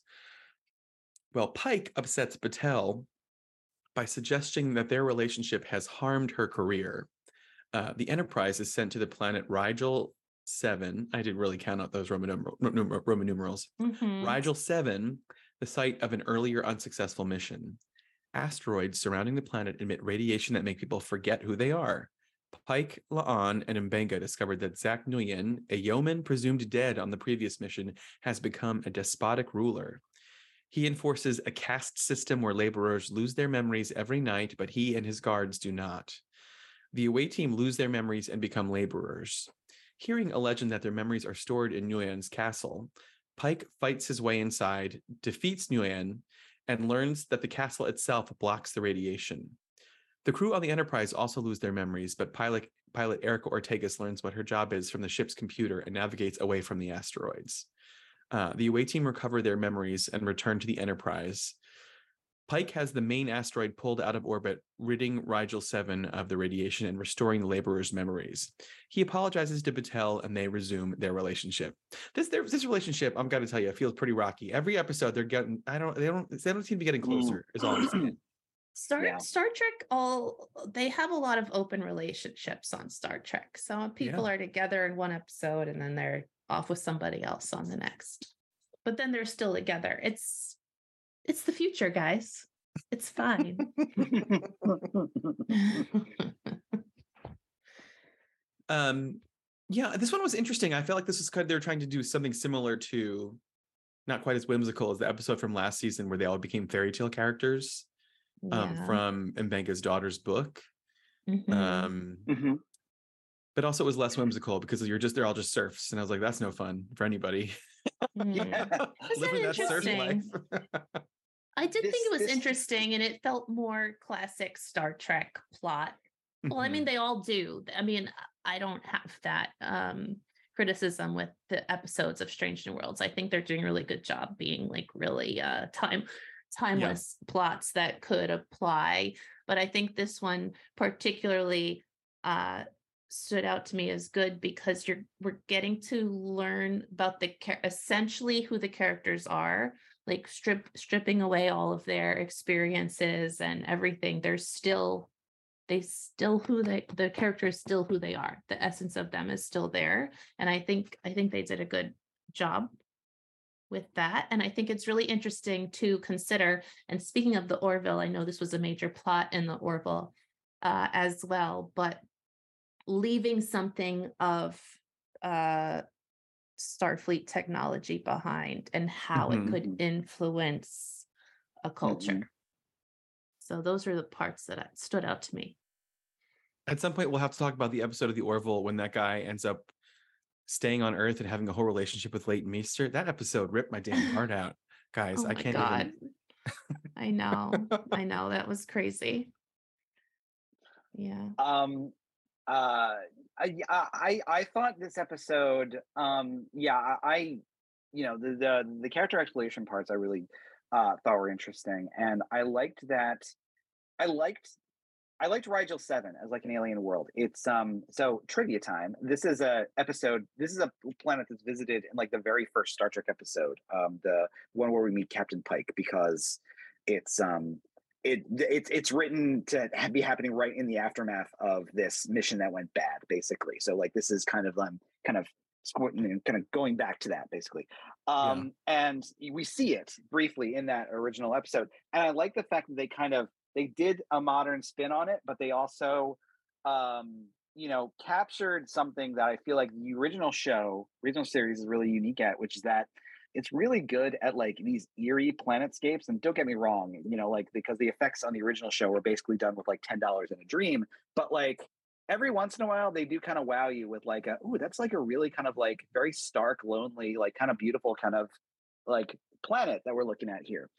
Well, Pike upsets Battelle by suggesting that their relationship has harmed her career. The Enterprise is sent to the planet Rigel 7. I didn't really count out those Roman numerals. Mm-hmm. Rigel 7, the site of an earlier unsuccessful mission. Asteroids surrounding the planet emit radiation that make people forget who they are. Pike, La'an, and M'Benga discovered that Khan Noonien, a yeoman presumed dead on the previous mission, has become a despotic ruler. He enforces a caste system where laborers lose their memories every night, but he and his guards do not. The away team lose their memories and become laborers. Hearing a legend that their memories are stored in Nguyen's castle, Pike fights his way inside, defeats Nguyen, and learns that the castle itself blocks the radiation. The crew on the Enterprise also lose their memories, but pilot Erica Ortegas learns what her job is from the ship's computer and navigates away from the asteroids. The away team recover their memories and return to the Enterprise. Pike has the main asteroid pulled out of orbit, ridding Rigel 7 of the radiation and restoring the laborers' memories. He apologizes to Battelle, and they resume their relationship. This relationship, I'm got to tell you, feels pretty rocky. Every episode, they're getting they don't seem to be getting closer. Is all I'm saying. Star Trek, they have a lot of open relationships on Star Trek. Some people are together in one episode, and then they're off with somebody else on the next. But then they're still together. It's the future, guys. It's fine. This one was interesting. I feel like this was kind of, they were trying to do something similar to, not quite as whimsical as the episode from last season where they all became fairy tale characters from Mbenga's daughter's book. Mm-hmm. But also it was less whimsical because they're all just serfs. And I was like, that's no fun for anybody. Living that surf life. I did think it was interesting, and it felt more classic Star Trek plot. Well, I mean, they all do. I mean, I don't have that criticism with the episodes of Strange New Worlds. I think they're doing a really good job being like really timeless plots that could apply. But I think this one particularly stood out to me as good because we're getting to learn about essentially who the characters are, like stripping away all of their experiences and everything. The character is still who they are. The essence of them is still there. And I think they did a good job with that. And I think it's really interesting to consider. And speaking of the Orville, I know this was a major plot in the Orville as well, but leaving something of Starfleet technology behind and how it could influence a culture. So those are the parts that stood out to me. At some point, we'll have to talk about the episode of the Orville when that guy ends up staying on Earth and having a whole relationship with Leighton Meester. That episode ripped my damn heart out, guys. Oh, I can't. God. Even... I know. That was crazy. Yeah. I thought this episode. The character exploration parts I really thought were interesting, and I liked that. I liked Rigel 7 as like an alien world. It's so trivia time. This is a episode. This is a planet that's visited in like the very first Star Trek episode, the one where we meet Captain Pike, because it's written to be happening right in the aftermath of this mission that went bad, basically. So like this is kind of going back to that, basically. And we see it briefly in that original episode. And I like the fact that they did a modern spin on it, but they also, captured something that I feel like the original series is really unique at, which is that it's really good at like these eerie planetscapes. And don't get me wrong, because the effects on the original show were basically done with like $10 in a dream, but like every once in a while they do kind of wow you with like, that's like a really kind of like very stark, lonely, like kind of beautiful kind of like planet that we're looking at here.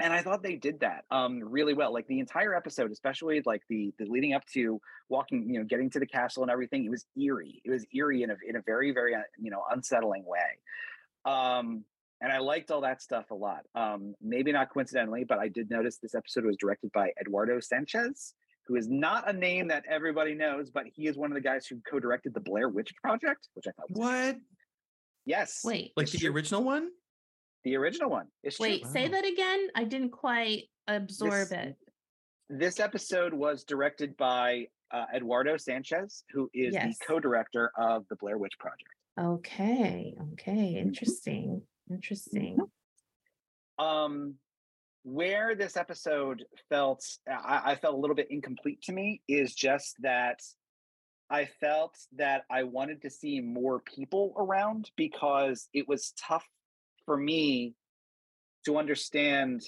And I thought they did that really well. Like the entire episode, especially like the leading up to walking, getting to the castle and everything, it was eerie. It was eerie in a very, very, unsettling way. And I liked all that stuff a lot. Maybe not coincidentally, but I did notice this episode was directed by Eduardo Sanchez, who is not a name that everybody knows, but he is one of the guys who co-directed the Blair Witch Project, which I thought was what? Yes. Wait. Like the original one? The original one. Wait, say that again. I didn't quite absorb it. This episode was directed by Eduardo Sanchez, who is the co-director of the Blair Witch Project. Okay. Interesting. Where this episode felt a little bit incomplete to me is just that I felt that I wanted to see more people around, because it was tough for me to understand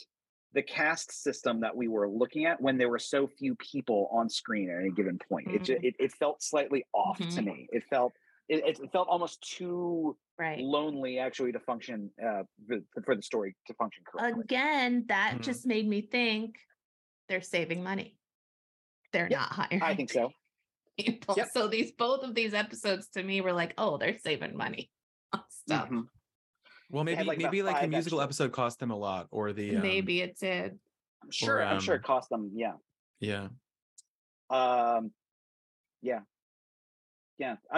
the caste system that we were looking at when there were so few people on screen at any given point. It felt slightly off to me. It felt almost too lonely actually to function for the story to function correctly. Again, that just made me think they're saving money. They're not hiring. I think so. People. Yep. So both of these episodes to me were like, they're saving money on stuff. Well, maybe the musical episode cost them a lot, or the maybe it did. I'm sure it cost them. Yeah. Yeah. I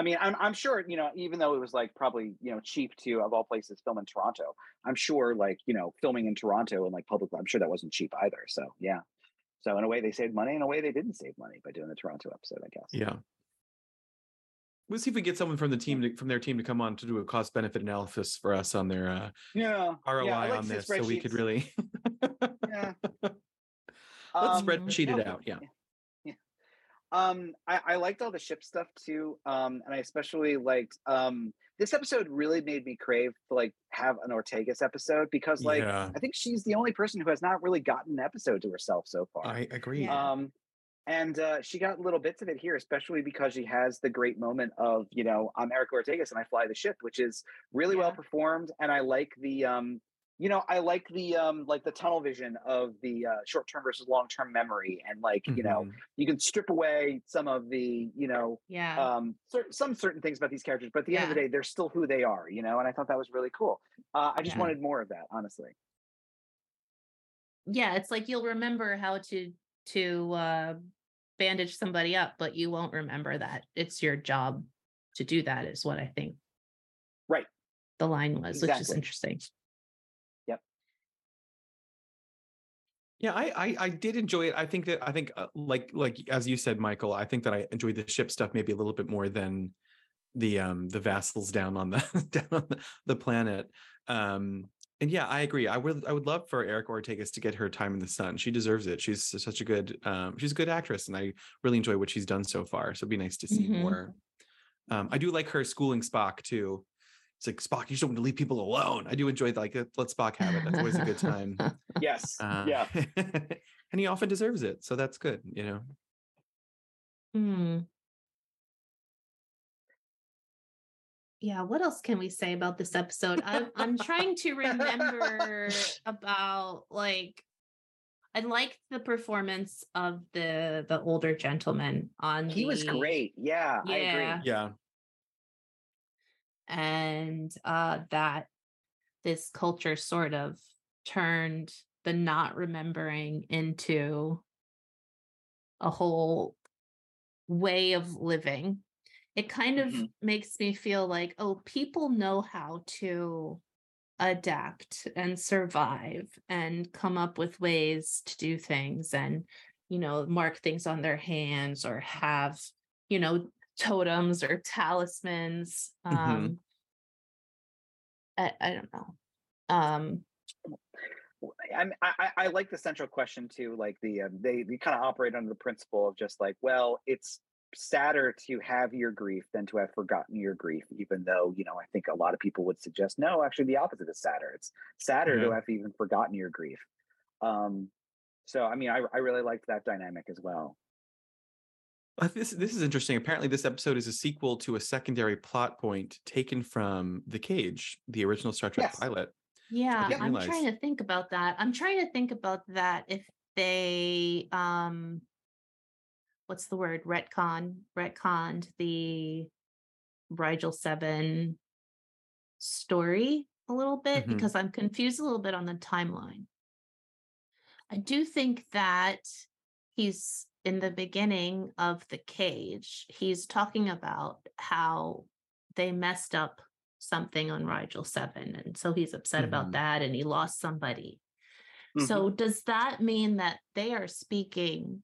mean, I'm sure, even though it was like probably, cheap to, of all places, film in Toronto, I'm sure like, filming in Toronto and like public, I'm sure that wasn't cheap either. So, yeah. So in a way they saved money, in a way they didn't save money by doing the Toronto episode, I guess. Yeah. We'll see if we get someone from the team, from their team, to come on to do a cost benefit analysis for us on their ROI on this, so we could really let's spreadsheet it out. Yeah. I liked all the ship stuff too, and I especially liked this episode. Really made me crave to like have an Ortegas episode, because like I think she's the only person who has not really gotten an episode to herself so far. I agree. And she got little bits of it here, especially because she has the great moment of, I'm Eric Ortegas and I fly the ship, which is really well performed. And I like the, like the tunnel vision of the short-term versus long-term memory. And like, you can strip away some of the, some certain things about these characters, but at the end of the day, they're still who they are, and I thought that was really cool. I just wanted more of that, honestly. Yeah. It's like, you'll remember how to bandage somebody up, but you won't remember that. It's your job to do that, is what I think. Right. The line was, exactly. Which is interesting. Yep. Yeah, I did enjoy it. I think like as you said, Michael, I think that I enjoyed the ship stuff maybe a little bit more than the vassals down on the the planet. And yeah, I agree. I would love for Erica Ortegas to get her time in the sun. She deserves it. She's such a good she's a good actress, and I really enjoy what she's done so far. So it'd be nice to see more. I do like her schooling Spock too. It's like, Spock, you just don't want to leave people alone. I do enjoy let Spock have it. That's always a good time. Yes. Yeah. And he often deserves it. So that's good, you know. Hmm. Yeah, what else can we say about this episode? I'm trying to remember about, like, I liked the performance of the older gentleman on. He was great. Yeah, I agree. Yeah. And that this culture sort of turned the not remembering into a whole way of living. It kind of makes me feel like, oh, people know how to adapt and survive and come up with ways to do things and, you know, mark things on their hands or have, you know, totems or talismans. I don't know. I like the central question too. Like they kind of operate under the principle of just like, well, it's sadder to have your grief than to have forgotten your grief, even though, you know, I think a lot of people would suggest, no, actually the opposite is sadder. It's sadder to have even forgotten your grief. So, I mean, I really liked that dynamic as well. This is interesting. Apparently this episode is a sequel to a secondary plot point taken from The Cage, the original Star Trek pilot. Yeah, I'm trying to think about that. If they... what's the word? Retconned the Rigel 7 story a little bit, because I'm confused a little bit on the timeline. I do think that he's in the beginning of The Cage. He's talking about how they messed up something on Rigel 7. And so he's upset about that, and he lost somebody. So does that mean that they are speaking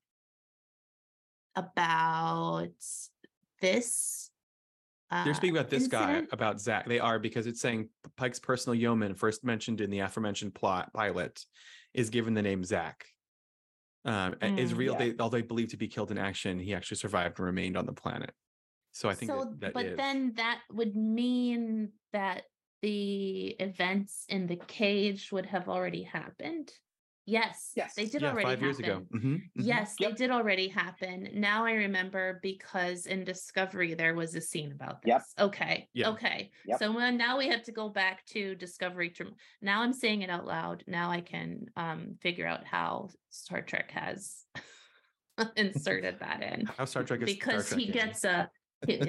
about this? They're speaking about this incident? Guy, about Zach. They are, because it's saying Pike's personal yeoman, first mentioned in the aforementioned plot pilot, is given the name Zach. Is real. Yeah. Although believed to be killed in action, he actually survived and remained on the planet. So I think then that would mean that the events in The Cage would have already happened. Yes, they did already happen. 5 years ago. Yes, they did already happen. Now I remember, because in Discovery, there was a scene about this. Yep. Okay. Yep. Okay. Yep. So now we have to go back to Discovery. Now I'm saying it out loud. Now I can figure out how Star Trek has inserted that in. How Star Trek is because Star Trek gets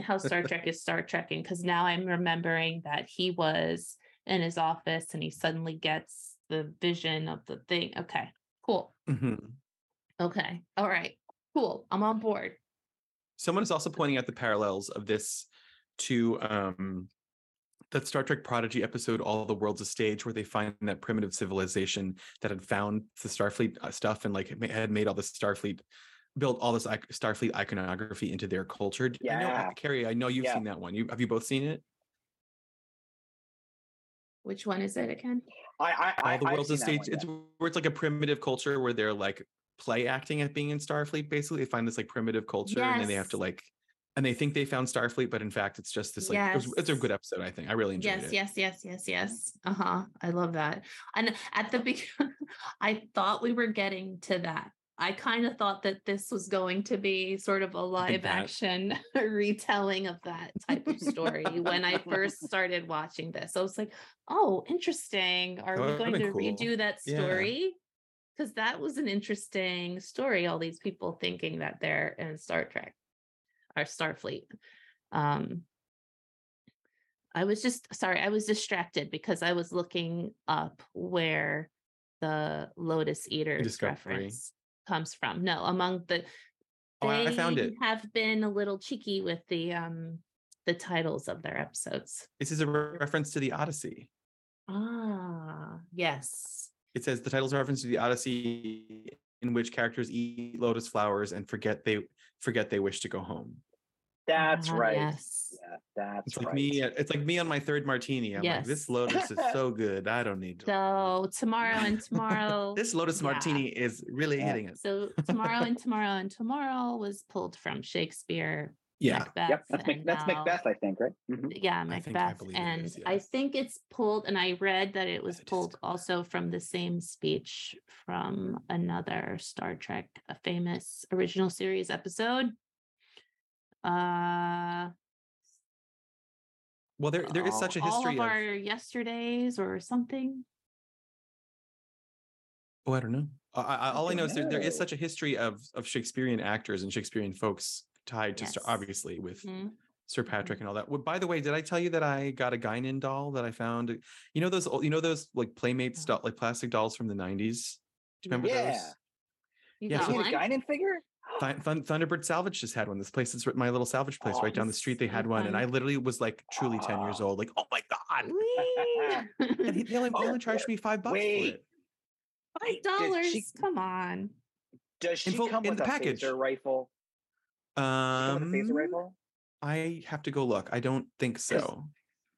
how Star Trek is Star Trekking, because now I'm remembering that he was in his office and he suddenly gets the vision of the thing. Okay, cool. Okay, all right, cool. I'm on board. Someone is also pointing out the parallels of this to that Star Trek Prodigy episode, All the World's a Stage, where they find that primitive civilization that had found the Starfleet stuff and like had made all the Starfleet, built all this Starfleet iconography into their culture. I know, Carrie, I know you've seen that one. Have you both seen it? Which one is it again? All the World's a Stage. It's where it's like a primitive culture where they're like play acting at being in Starfleet. Basically, they find this like primitive culture, and then they have to like, and they think they found Starfleet, but in fact, it's just this like. It's a good episode. I think I really enjoyed it. Yes. I love that. And at the beginning, I thought we were getting to that. I kind of thought that this was going to be sort of a live action retelling of that type of story when I first started watching this. I was like, oh, interesting. Are we going to redo that story? Because that was an interesting story. All these people thinking that they're in Star Trek or Starfleet. I was distracted because I was looking up where the Lotus Eaters reference comes from. No, among the I found it. Have been a little cheeky with the titles of their episodes. This is a reference to the Odyssey. Ah, yes. It says the titles are a reference to the Odyssey, in which characters eat lotus flowers and forget they wish to go home. That's right. Yes. Yeah, that's right. Like me, it's like me on my third martini. I'm like, this lotus is so good. I don't need to. So tomorrow. This lotus martini is really hitting it. So tomorrow was pulled from Shakespeare. Yeah. Macbeth, yep. That's Macbeth, I think, right? Mm-hmm. Yeah, Macbeth. I think it's pulled, and I read that it was pulled also from the same speech from another Star Trek, a famous original series episode. Well, there is such a history of our yesterdays or something. Oh, I don't know. I know is there is such a history of Shakespearean actors and Shakespearean folks tied to Star, obviously, with Sir Patrick and all that. Well, by the way, did I tell you that I got a Guinan doll that I found? You know those like Playmates doll, like plastic dolls from the 90s. Do you remember those? You got a Guinan figure? Thunderbird Salvage just had one. This place is my little salvage place right down the street. They had one, and I literally was like truly 10 years old. Like, oh my god! And they only charged me $5 for it. $5? Come on. Does she come with a phaser rifle? I have to go look. I don't think so.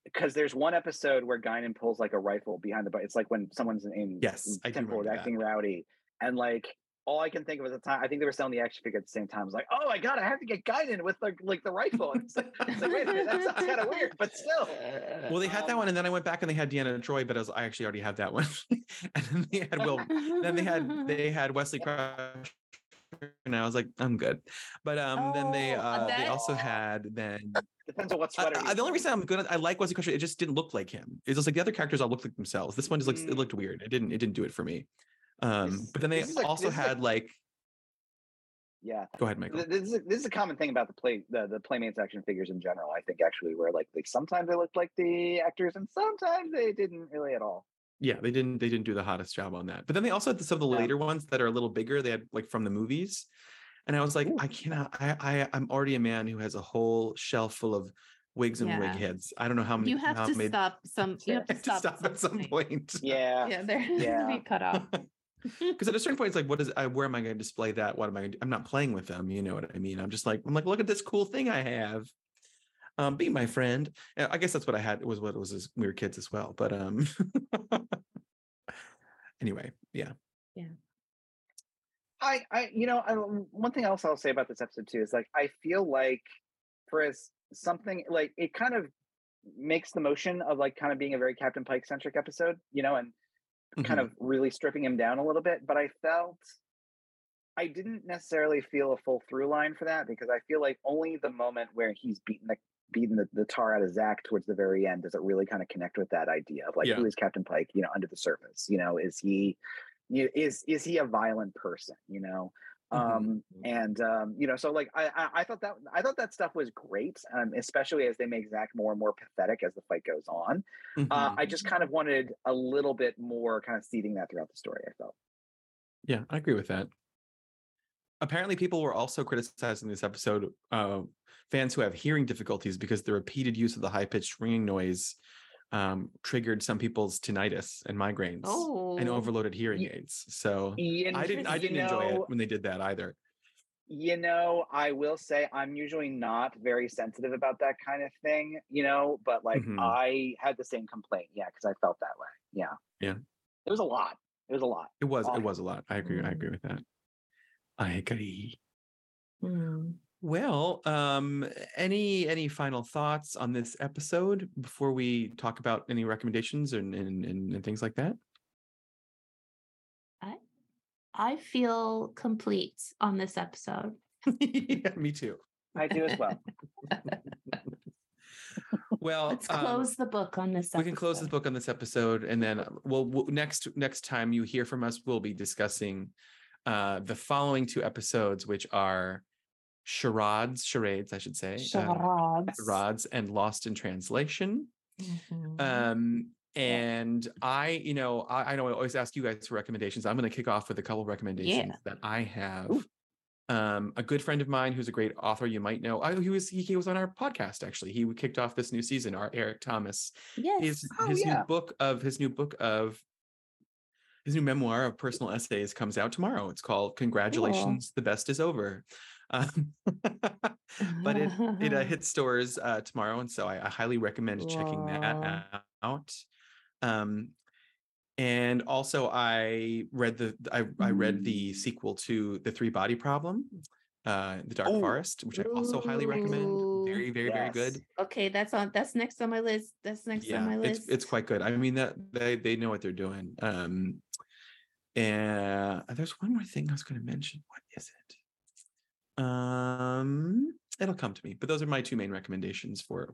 Because there's one episode where Guinan pulls like a rifle behind the butt. It's like when someone's in temple acting rowdy, and like. All I can think of at the time, I think they were selling the action figure at the same time. I was like, oh my god, I have to get Guinan with like the rifle. And it's like, wait a minute, that sounds kind of weird, but still. Well, they had that one, and then I went back and they had Deanna and Troy, but I actually already had that one. And then they had Will. Then they had Wesley Crusher, and I was like, I'm good. But then they also had then. Depends on what sweater. The only reason I'm good at, I like Wesley Crusher, it just didn't look like him. It was like the other characters all looked like themselves. This one just looks it looked weird. It didn't do it for me. But then they also had like go ahead, Michael. This is a common thing about the Playmates action figures in general, I think, actually, where like sometimes they looked like the actors and sometimes they didn't really at all. Yeah, they didn't do the hottest job on that. But then they also had some of the later ones that are a little bigger. They had like from the movies, and I was like, ooh. I'm already a man who has a whole shelf full of wigs and wig heads. I don't know how many. You have to stop at some point. Yeah. Yeah, there has to be cut off. Because at a certain point, it's like, where am I going to display that? What am I? I'm not playing with them. You know what I mean? I'm like, look at this cool thing I have. Be my friend. I guess that's what I had. It was what it was as we were kids as well. But anyway, yeah. Yeah. One thing else I'll say about this episode too is like, I feel like for us, something like it kind of makes the motion of like kind of being a very Captain Pike centric episode, you know, and kind of really stripping him down a little bit. But I didn't necessarily feel a full through line for that, because I feel like only the moment where he's beaten the tar out of Zach towards the very end does it really kind of connect with that idea of like, who is Captain Pike, you know, under the surface, you know, is he a violent person, you know? So like I thought that stuff was great, especially as they make Zach more and more pathetic as the fight goes on. I just kind of wanted a little bit more kind of seeding that throughout the story, I felt. Yeah, I agree with that. Apparently people were also criticizing this episode, fans who have hearing difficulties, because the repeated use of the high-pitched ringing noise triggered some people's tinnitus and migraines and overloaded hearing aids. So I didn't enjoy it when they did that either. You know, I will say I'm usually not very sensitive about that kind of thing, you know, but like I had the same complaint. Yeah. Cause I felt that way. Yeah. Yeah. It was a lot. It was a lot. I agree. I agree with that. Well, any final thoughts on this episode before we talk about any recommendations and things like that? I feel complete on this episode. Yeah, me too. I do as well. Well, let's close the book on this episode. We can close this book on this episode, and then next time you hear from us, we'll be discussing the following two episodes, which are Charades and Lost in Translation. And I know I always ask you guys for recommendations. I'm going to kick off with a couple of recommendations that I have A good friend of mine who's a great author, you might know. He was on our podcast, actually. He kicked off this new season, our Eric Thomas. Yes. His new memoir of personal essays comes out tomorrow. It's called Congratulations, The Best Is Over. But it hits stores tomorrow. And so I highly recommend checking that out. And also I read the sequel to The Three Body Problem, The Dark Forest, which I also highly recommend. Very, very, very good. Okay, that's next on my list. It's quite good. I mean, that they know what they're doing. And there's one more thing I was going to mention. What is it? It'll come to me. But those are my two main recommendations for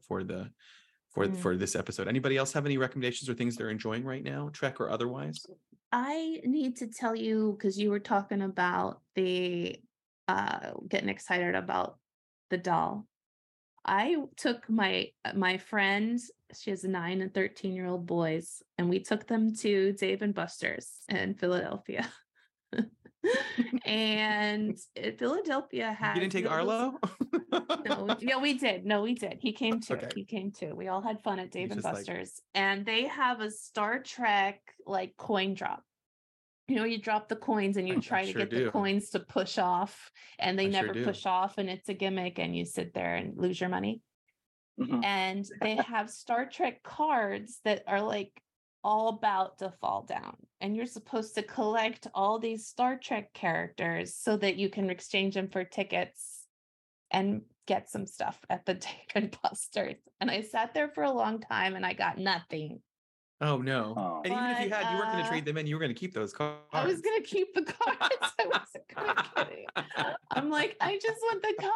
this episode. Anybody else have any recommendations or things they're enjoying right now, Trek or otherwise? I need to tell you, because you were talking about the getting excited about the doll. I took my friends, she has 9 and 13-year-old boys, and we took them to Dave and Buster's in Philadelphia. And Philadelphia had... You didn't take Arlo? No, we did. He came too. Okay. We all had fun at Dave and Buster's. And they have a Star Trek like coin drop. You know, you drop the coins and you try to get the coins to push off, and they never push off, and it's a gimmick, and you sit there and lose your money. Mm-hmm. And they have Star Trek cards that are like all about to fall down, and you're supposed to collect all these Star Trek characters so that you can exchange them for tickets and get some stuff at the Dave and Buster's. And I sat there for a long time and I got nothing. Oh no. But, and even if you had, you weren't going to trade them in, you were going to keep those cards. I was going to keep the cards. I wasn't going to kidding. I'm like, I just want the cards.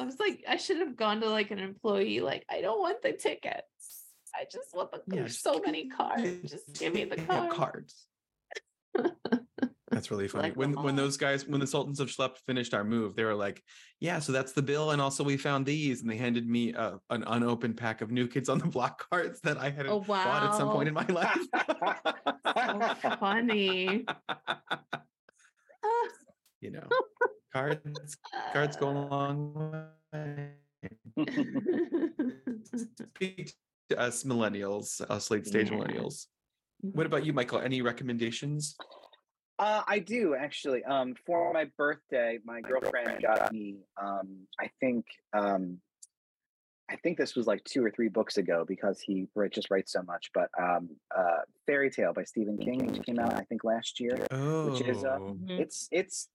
I was like, I should have gone to like an employee, like, I don't want the tickets. I just want the there's so many cards. Just give me the cards. That's really funny. Like, when those guys, when the Sultans of Schlepp finished our move, they were like, yeah, so that's the bill. And also we found these. And they handed me an unopened pack of New Kids on the Block cards that I had bought at some point in my life. So funny. You know, cards go a long way. Speak to us millennials, us late stage millennials. What about you, Michael? Any recommendations? I do, actually. For my birthday, my girlfriend got me, I think this was like 2 or 3 books ago, because he just writes so much, but Fairy Tale by Stephen King, which came out, I think, last year, which is,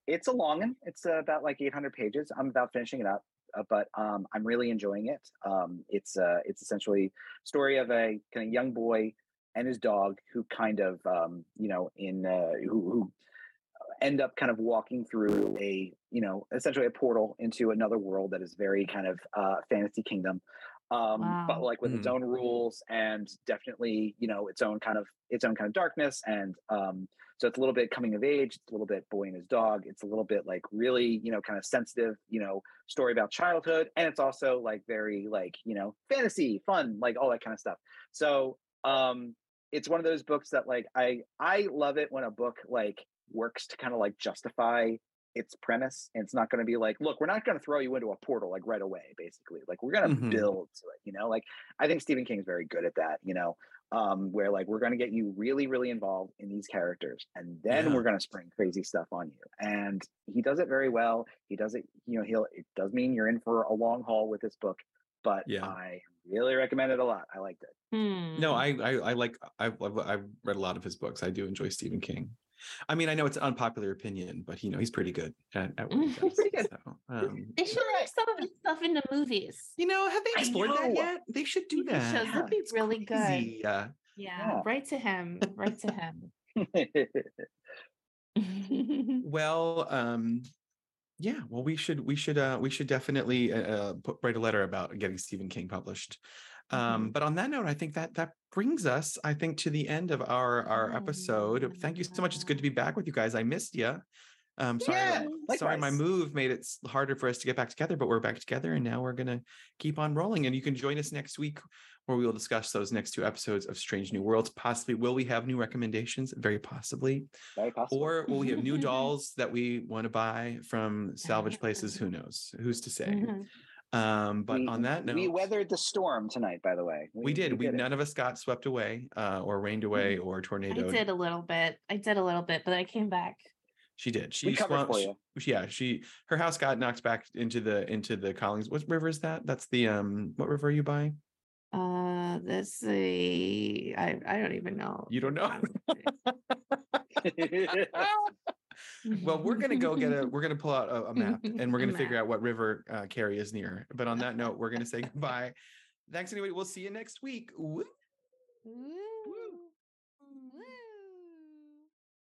it's a long one. It's about like 800 pages. I'm about finishing it up, but I'm really enjoying it. It's essentially story of a kind of young boy and his dog, who kind of, who end up kind of walking through a, you know, essentially a portal into another world that is very kind of fantasy kingdom, but like with its own rules, and definitely, you know, its own kind of darkness. And so it's a little bit coming of age, it's a little bit boy and his dog. It's a little bit like really, you know, kind of sensitive, you know, story about childhood. And it's also like very like, you know, fantasy, fun, like all that kind of stuff. So it's one of those books that like I love it when a book like works to kind of like justify its premise, and it's not going to be like, look, we're not going to throw you into a portal like right away, basically, like we're going to build to it, you know, like I think Stephen King's very good at that, you know, where like we're going to get you really, really involved in these characters, and then we're going to spring crazy stuff on you, and he does it very well. He does it, you know, it does mean you're in for a long haul with this book, but I really recommend it a lot. I liked it. No, I've read a lot of his books. I do enjoy Stephen King. I mean, I know it's an unpopular opinion, but you know, he's pretty good at what he does. So, they should make some of his stuff into movies. You know, have they explored that yet? They should do that. Shows would be really crazy. Good. Yeah, right to him. Right to him. Well, yeah, well, we should definitely write a letter about getting Stephen King published. But on that note, I think that brings us, I think, to the end of our episode. Thank you so much. It's good to be back with you guys. I missed you. Sorry, my move made it harder for us to get back together, but we're back together and now we're going to keep on rolling. And you can join us next week where we will discuss those next two episodes of Strange New Worlds. Possibly, will we have new recommendations? Very possibly. Very possible. Or will we have new dolls that we want to buy from salvage places? Who knows? Who's to say? Mm-hmm. But on that note... We weathered the storm tonight, by the way. We did. None of us got swept away or rained away or tornadoed. I did a little bit, but I came back. She did. She covered for you. Her house got knocked back into the Collings. What river is that? That's the what river are you by? That's the I don't even know. You don't know. Well, we're gonna pull out a map and we're gonna figure out what river Carrie is near. But on that note, we're gonna say goodbye. Thanks anyway. We'll see you next week. Woo.